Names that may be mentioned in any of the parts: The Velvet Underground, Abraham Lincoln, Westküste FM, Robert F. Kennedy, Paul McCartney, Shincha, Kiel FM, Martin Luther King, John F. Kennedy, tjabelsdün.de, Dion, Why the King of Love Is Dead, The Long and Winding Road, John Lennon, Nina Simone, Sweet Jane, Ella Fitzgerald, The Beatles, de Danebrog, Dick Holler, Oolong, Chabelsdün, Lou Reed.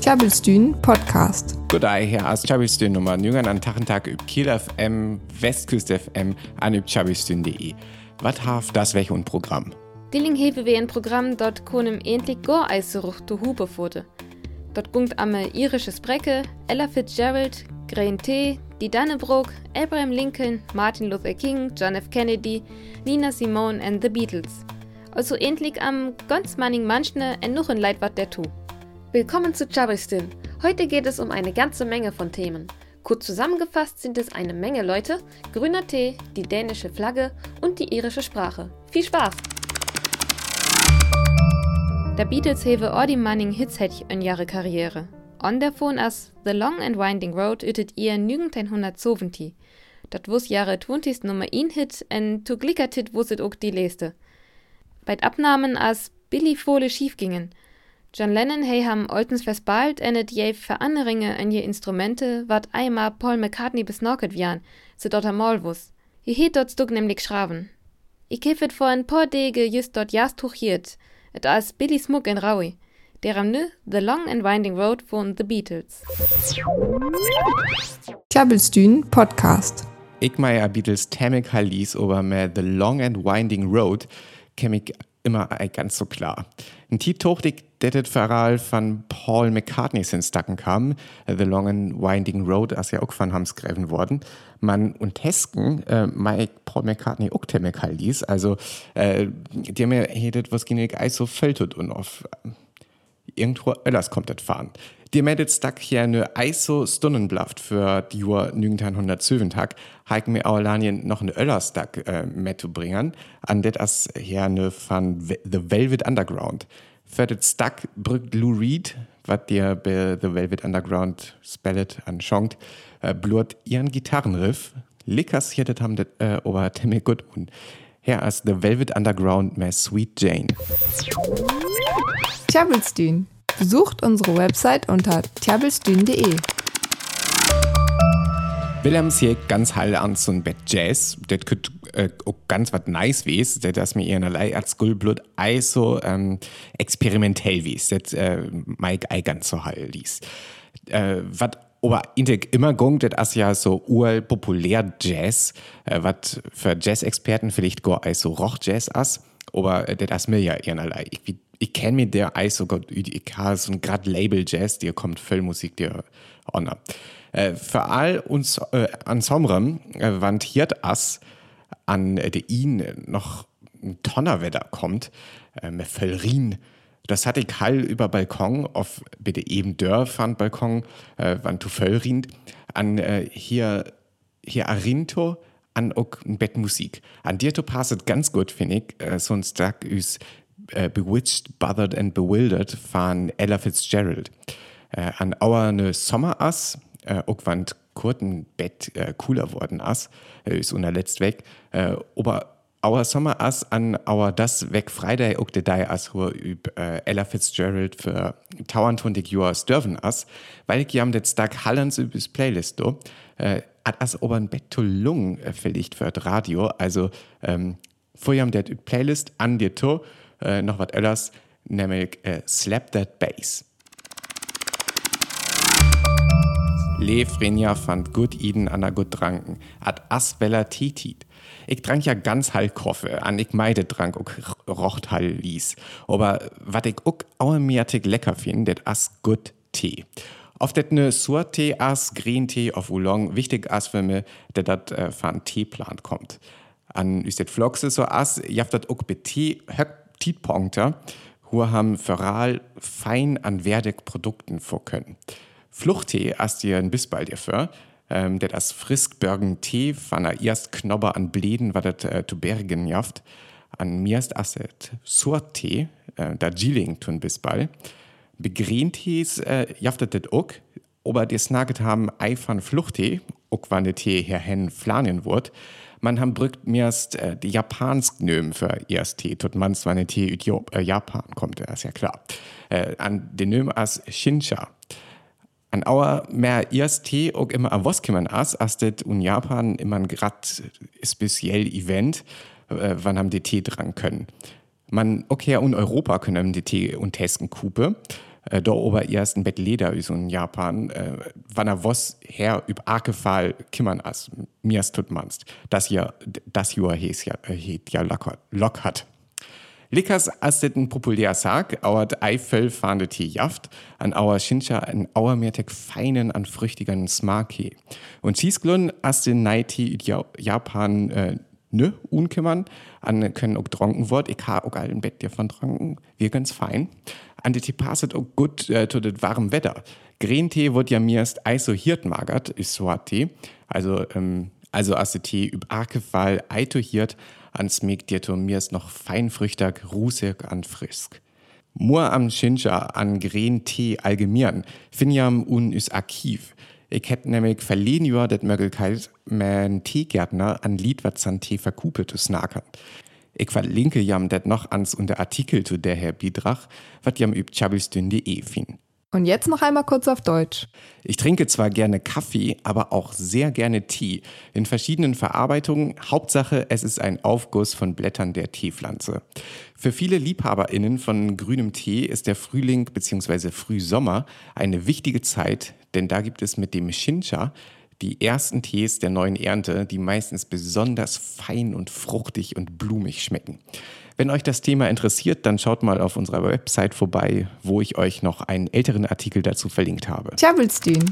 Chabelsdün Podcast. Godai, her aus Chabelsdün Nummern jüngern an Tag üb Kiel FM, Westküste FM, an üb tjabelsdyn.de. Wat haf das welche und Programm? Dilling hebe wie ein Programm, dort konem endlich gor eiseruch to hube wurde. Dort gungt amme irisches Brecke, Ella Fitzgerald, Green Tee, de Danebrog, Abraham Lincoln, Martin Luther King, John F. Kennedy, Nina Simone and The Beatles. Also endlich am ganz manning manchne en noch ein Leitwart der Tu. Willkommen zu Chabelsdün. Heute geht es um eine ganze Menge von Themen. Kurz zusammengefasst sind es eine Menge Leute, grüner Tee, die dänische Flagge und die irische Sprache. Viel Spaß! Der Beatles hewe ordi manning Hits hätt ich in jahre Karriere. On der Phone as The Long and Winding Road ütet ihr nügend 170. Dat wus jahre 20 Nummer 1 Hit en to glicker Tit wusset ook die leste. Bei Abnahmen as Billy Fole schief gingen. John Lennon hei ham oltens versbald endet je veranderinge an je Instrumente, wat einmal Paul McCartney besnorket wian, se dort am Maul wus. Je het dort stück nämlich schraven. Ich kiffet vor ein paar Dege just dort jast tuchiert, et as Billy Smook in Raui, der am nü The Long and Winding Road von The Beatles. Chabelsdün Podcast. Ich meier Beatles Tamik Halis ober mehr The Long and Winding Road, käm ich immer ganz so klar. Ein Tituch, det Verral von Paul McCartney ins Dacken kam, The Long and Winding Road, as ja auch von Hams gräven worden. Man und Hesken, Mike Paul McCartney auch Temek Halis, also, die mir hättet was genug Eis so fällt und auf. Irgendwo Öllers kommt das fahren. Die meldet stack hier ne ISO Stundenblaft für die Uhr nügentan 107 Tag. Heiken mir Aulanien noch ne Öllers stack mit zu bringen. An det as hier ne von The Velvet Underground. Für det stack brückt Lou Reed, wat dir bei The Velvet Underground spellet anschonkt, blurt ihren Gitarrenriff. Lickers hier det ham det ober temme gut un. Her as The Velvet Underground mit Sweet Jane. Tjabelsdün. Besucht unsere Website unter tjabelsdyn.de. Willems hier ganz hall an so ein Bett Jazz. Das könnte auch ganz was nice wies, dass mir ihr in der Leihartskullblut so experimentell wies. Das Mike ei ganz so hall ließ. Was aber immer gung, das ist ja so urpopulär Jazz, was für Jazz-Experten vielleicht gar so Roch-Jazz ist. Aber das ist mir ja irgendein. Ich kenne mir der Eis sogar, ich habe so ein grad Label Jazz, die kommt Völlmusik, die honor. Für all uns Ensemble wantiert as an der ihn noch ein Tonnerwetter kommt, mit Völlrin. Das hatte ich hall über Balkon, auf bitte eben Dörfern Balkon, wann tu Völlrin, an hier Arinto, an auch ein Bettmusik. An dir to passet ganz gut, finde ich, sonst sag üs Bewitched, Bothered and Bewildered von Ella Fitzgerald. An our ne Sommer ass, auch wann kurten Bett cooler worden ass, ist unerletzt weg, aber our Sommer ass an our das weg Friday auch de dai ass hur üb Ella Fitzgerald für tauerntundig Juas dürfen ass, weil ich jam det Tag Hallens übs Playlist do, ad ass obern Bett to lung vielleicht für Radio, also vorjam det üb Playlist an dir to, noch was Öllers, nämlich Slap That Bass. Le Frenja fand gut Iden an der gut tranken, ad as bella titit. Ich trank ja ganz halb Koffe, an ich meide trank ook rocht halb ließ. Aber wat ich ook auermiertig lecker find, det as gut Tee. Oft det ne Sur-Tee as, Green-Tee auf Oolong, wichtig as für me, dat van Teeplant kommt. An üs det Floxe so as, jaft dat ook be Tee, Tietpunkter, wo haben Ferral fein an werdig Produkten vor können. Fluchttee hast dir ein bis bald dafür, der das Friskbergen Tee von der erst Knobber an Bläden, war das zu Bergen jaft, an mirst asset Surtee, da Jilling tun bis bald. Begrüntees jaftet det auch, aber die snaget haben eifern Fluchttee, auch wann der Tee herhen flanen wird. Man ham brückt mirst die Japans Gnömen für erst Tee, tut man zwar ne Tee Japan kommt, das ist ja klar. An den Nöm as Shincha. An auer mehr erst Tee auch immer a was kimmen as, as det un Japan immer ein grad speziell Event, wann ham die Tee dran können. Man okay un Europa können die Tee und Tesken Kupe. der oberersten Bettleder ist in Japan, wann er was her über Akefall kümmern as, mir as tut manst, das hier het ja lock hat. Lickers as det ein populär Sag, auer Eifel fahndet hier jaft, an auer Shincha an auer mehrtek feinen an früchtigern Smak he. Und schießglun as den Neiti in Japan nö unkümmern, an können auch tronken wort, ich ha auch allen Bett dir von tronken, wir ganz fein. An die passet auch gut zu dem warmen Wetter. Green-Tee wird ja mir erst isohiert magert, ist so hat Tee. Also as de Tee üb Akefall eitohiert, ans meg dir to mir erst noch feinfrüchtig, rusig an frisk. Mur am Shincha an Green-Tee allgemieren, finjam un is archiv. Ich hätt nämlich verleden Jahr det Möglichkeit, mein Teegärtner an Lied wat an Tee verkupe zu snackern. Ich verlinke jam det noch ans unter Artikel zu der Herr Bidrach, wat jam üb tjabelsdün.de fin. Und jetzt noch einmal kurz auf Deutsch. Ich trinke zwar gerne Kaffee, aber auch sehr gerne Tee. In verschiedenen Verarbeitungen. Hauptsache, es ist ein Aufguss von Blättern der Teepflanze. Für viele LiebhaberInnen von grünem Tee ist der Frühling bzw. Frühsommer eine wichtige Zeit, denn da gibt es mit dem Shincha die ersten Tees der neuen Ernte, die meistens besonders fein und fruchtig und blumig schmecken. Wenn euch das Thema interessiert, dann schaut mal auf unserer Website vorbei, wo ich euch noch einen älteren Artikel dazu verlinkt habe. Chabelsdün.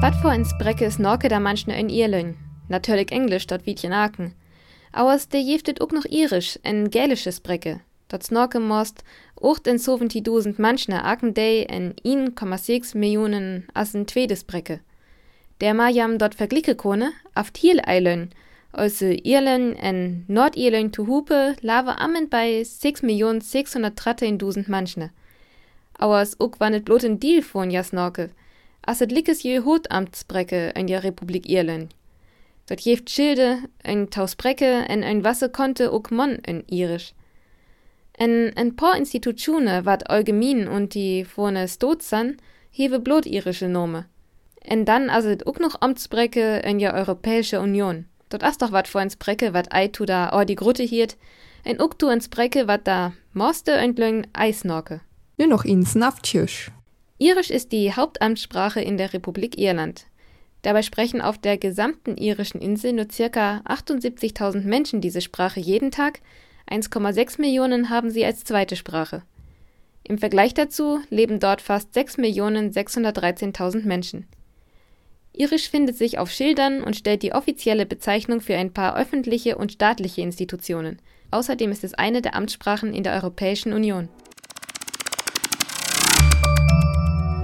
Wat vor ins Brecke ist Norke da manchne in Irlön. Natürlich Englisch, dort Wiedchen Aken. Auers de jeftet ook noch Irisch, en Gälisches Brecke. Dort Norke most, ocht in 70.000 manchne Aken day en 1,6 Millionen as en tweedes Brecke. Der Majam dort verglicke kone, aft hiel eilön. Also Irland en Nordirland to Hupe lave ammen bei 6.613.000 manchne. Auers ook war net blot en Deal von Jasnorke, as het lickes je Hotamtsbrecke in der Republik Irland. Dort jeft Schilde, ein Tausbrecke en ein Wasse konnte ook Mon in Irisch. En paar Institutschune wat allgemein und die vorne Stotzan hewe blot irische Nome. En dann as het ook noch Amtsbrecke in der Europäische Union. Dort as doch wat vor ins Brecke, wat ei tu da or die Grutte hiert, en uck tu ins Brecke, wat da moste entlöng Eisnorke. Nur noch ins Naftjösch. Irisch ist die Hauptamtssprache in der Republik Irland. Dabei sprechen auf der gesamten irischen Insel nur ca. 78.000 Menschen diese Sprache jeden Tag, 1,6 Millionen haben sie als zweite Sprache. Im Vergleich dazu leben dort fast 6.613.000 Menschen. Irisch findet sich auf Schildern und stellt die offizielle Bezeichnung für ein paar öffentliche und staatliche Institutionen. Außerdem ist es eine der Amtssprachen in der Europäischen Union.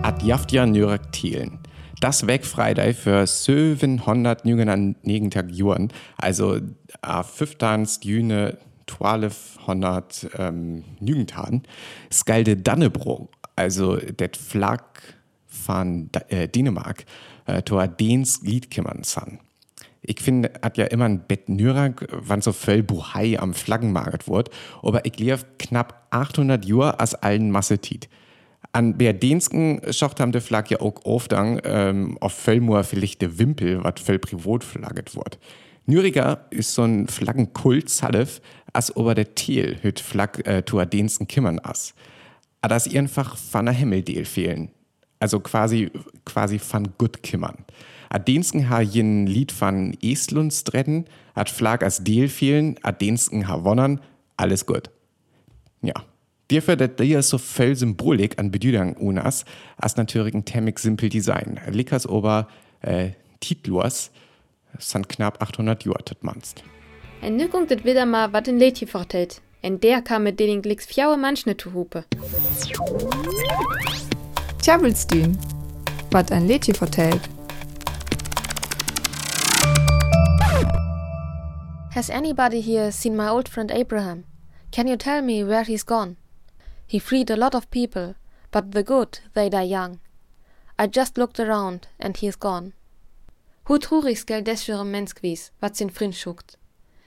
Adjaftja nürek Thielen. Das weg Freitag für 700 negentag Juren, also 15 Jüne 1200 Nügentagen, skal de Danebrog, also det Flagg von Dänemark, to Dens Lied kümmern san. Ich finde, hat ja immer ein Bett Nürag, wann so völl Buhai am Flaggenmarkt wird, aber ich lief knapp 800 Jür as allen Massetit. An der Densken schocht ham de Flag ja auch oft an, auf völlmur vielleicht de Wimpel, wat völl privat flagget wird. Nüriger ist so ein Flaggenkult Salef, as ober der Thiel hüt Flag to Densken kümmern as. Aber das einfach fanner Himmeldeel fehlen. Also quasi van gut kimmern. Adensken ha jen Lied van Estlunds dretten, ad Flag as Deel fehlen, Adensken ha wonnern, alles gut. Ja, dafür dat dir so völl Symbolik an Bedüdang unas, as natürlichen Temmig simpel Design. Lickers ober Titlurs, san knapp 800 Jür tet manst. En nückung det wieder mal wat in Leti fortelt, en der kam mit den Glicks fjaue manchne tu hupe. Chabelsdün, wat ein Lädchen vertellt. Has anybody here seen my old friend Abraham? Can you tell me where he's gone? He freed a lot of people, but the good, they die young. I just looked around and he's gone. Hoe trurig skal des für en Mensch wies, wat sin Frin schuckt.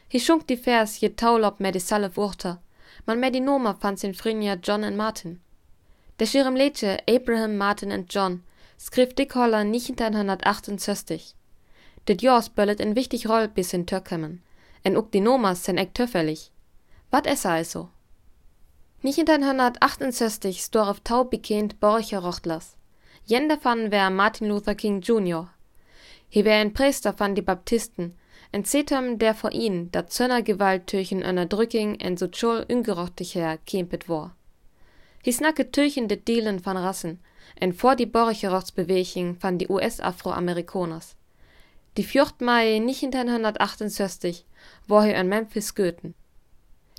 He schunkt die Vers je taulop med de salle Wurter, man med die Noma fand sin Frin ja John and Martin. Der schirem Lädche Abraham Martin and John skrif Dick Holler 1968. Det Jors böllet en wichtig Roll bis in Türkämmen, en uck die Nomas sen eck töfferlich. Wat essa also? Michintern hannat 68 står av taubikent borgerrochtlers. Jende fann vær Martin Luther King Jr. He wär en Priester van die Baptisten, en zetam der vor ihnen dat Zönnergewalt türchen Unterdrücking en sozial ungerochtiger kämpet war. He snacke türchen de Dealen van Rassen, en vor die Borgerrochtsbewegung van die US-Afroamerikaners. Die 4. Mai 1968 war he in Memphis Göten.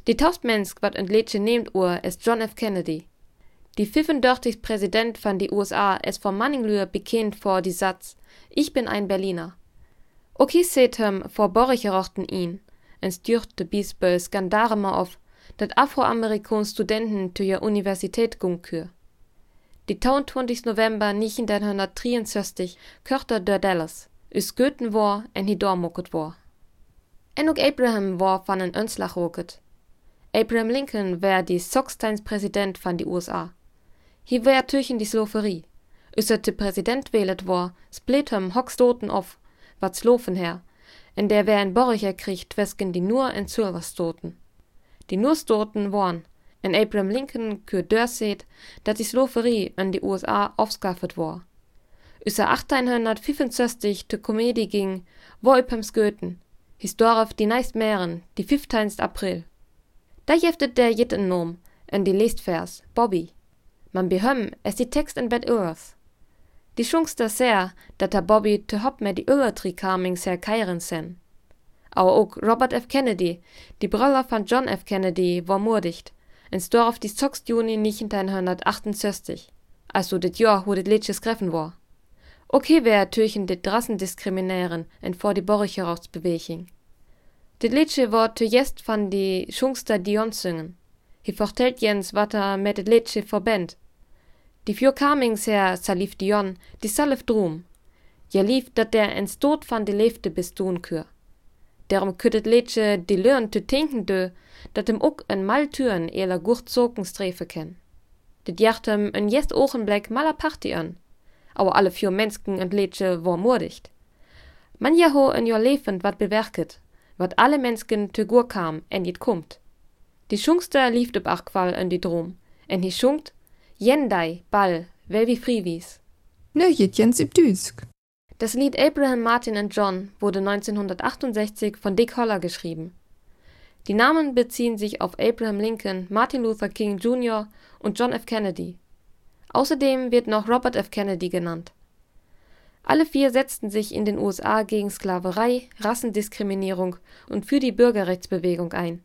Die Tausendmensk wat entlätsche nehmt ur ist John F. Kennedy. Die 35. Präsident von die USA ist vor Manninglühr bekannt vor die Satz, ich bin ein Berliner. Okay setem vor Borricherochten ihn, en stürt de Biesböll Skandarema auf, dat Afroamerikon Studenten zu ihr Universität gunkür. Die 20. November 1963 körter der Dallas, üs Göten war en hi dormoket war. Enok Abraham war van en Önslach roket. Abraham Lincoln wär die Socksteins Präsident von die USA. He wär türchen die Sloferie. Üsserte Präsident wählet war, splitem hockstoten auf, wat Slofen her, in der wär en Borricher kriegt, wesken die nur en Zulverstoten. Die nur stoten warn, en Abraham Lincoln kür dörrseht, dat die Sloferie in die USA aufskaffet war. Üsser 1865 te Komödie ging, war üpems Göten, Historif die neist Mähren, die 15. April. Da jeftet der Jit in Nom, in die Lestvers, Bobby. Man behömm, es die Text in Bett Örs. Die schungst das sehr, dat der Bobby te hopp mehr die Öertrikamings her keiren sen. Au ook Robert F. Kennedy, die Brüller von John F. Kennedy, war murdigt, ins Dorf die Zockst Juni 1968, also det Jahr, wo det Lätsches greffen war. Okay wär türchen det Rassen diskriminieren en vor die Borricherrochtsbewegung. De Lätsche war te jest van die Schungster Dion singen. He fortelt jens wat met de Lätsche verbend. Die vier Kamings her salif Dion, die salif drum. Ja lief, dat der ens Tod van de Lefte bis tun kür. Darum küttet Lätsche die Lörn te tinken dö, dat dem uck en Maltüren eler gurt zoken strefe ken. Det jachtem en jest Ochenbleck maler Party an. Aber alle vier Mensken en Lätsche war murdigt. Man ja ho en jor lefend wat bewerket. Wat alle Mensken te Gur kam, en jit kummt. Die Schungster lieft ob Achqual en die Drom, en he schungt, Jendai, Ball, wel wie Friwis. Nö, jit jens üb Düsk. Das Lied Abraham Martin and John wurde 1968 von Dick Holler geschrieben. Die Namen beziehen sich auf Abraham Lincoln, Martin Luther King Jr. und John F. Kennedy. Außerdem wird noch Robert F. Kennedy genannt. Alle vier setzten sich in den USA gegen Sklaverei, Rassendiskriminierung und für die Bürgerrechtsbewegung ein.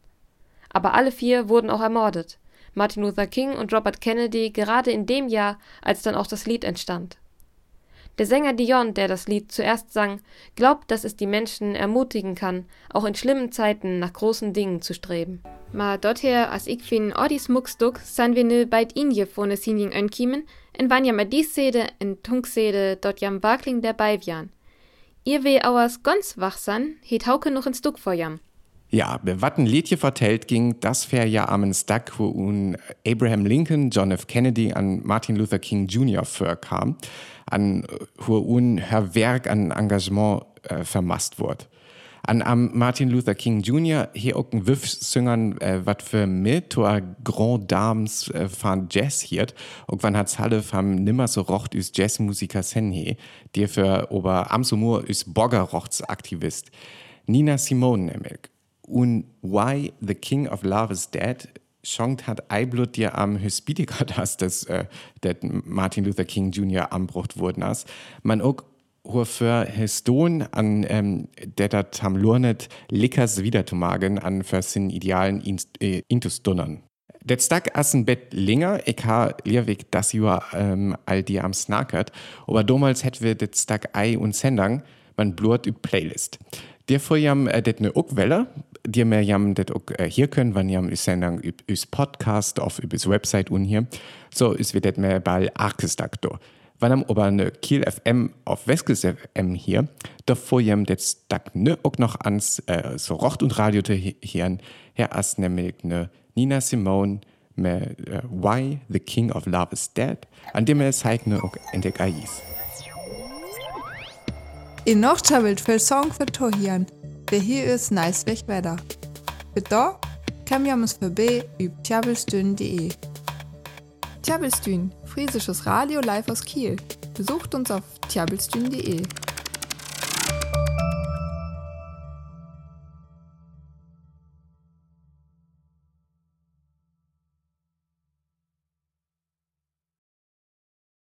Aber alle vier wurden auch ermordet, Martin Luther King und Robert Kennedy gerade in dem Jahr, als dann auch das Lied entstand. Der Sänger Dion, der das Lied zuerst sang, glaubt, dass es die Menschen ermutigen kann, auch in schlimmen Zeiten nach großen Dingen zu streben. Ma dorther, als ich fin ordis muckstuck, san wir nö bald inje vorne sinjing önkiemen, en wann ja ma dies sede, en tunksede, dort jam wakling der Beivian. Ihr weh auers ganz wachsan, het hauke noch en Stuck vor jam. Ja, wat ein Liedje vertellt ging, das wär ja am Stack, wo un Abraham Lincoln, John F. Kennedy an Martin Luther King Jr. vorkam, an wo un her Werk an Engagement vermasst wurd. An am Martin Luther King Jr. hier auch ein Wiff singern, wat für Miltor Grand Dames von Jazz hiert. Und wann hat's Halle vom nimmer so rocht üs Jazzmusiker Senhe, die für ober Amsumur üs Borgerrochtsaktivist Nina Simone nämlich. Und Why the King of Love Is Dead schongt hat Eiblut dir am Hospitiker, dass das dat Martin Luther King Jr. anbrucht wurden as. Man auch für Histon an der dat ham lurnet Lickers wiederzumagen an für sin idealen intus dunnern. Det stack assen Bett länger, ich ha Lehrweg das Jahr all die am snackert, aber damals hätt wir det stack ei und Sendang, man blurt üb Playlist. Dir vor jam det ne uck Welle, dir mehr jam det uck hier können, wann jam üs Sendang üs Podcast auf üs Website un hier, so üs wir det mehr ball arkestack do. Wann am ober ne Kiel FM auf Westküste FM hier, da vorjem jetzt Stack ne auch noch ans so Rocht und Radio te hören, her as nämlich ne Nina Simone mit Why the King of Love Is Dead, an dem es heigne auch entdeck Ais. In noch Chabelt für Song für to hören, der hier ist nice weg Wetter. Für da Kamjam ist vorbei über tjabelsdün.de. Chabelsdün, friesisches Radio live aus Kiel. Besucht uns auf tjabelsdyn.de.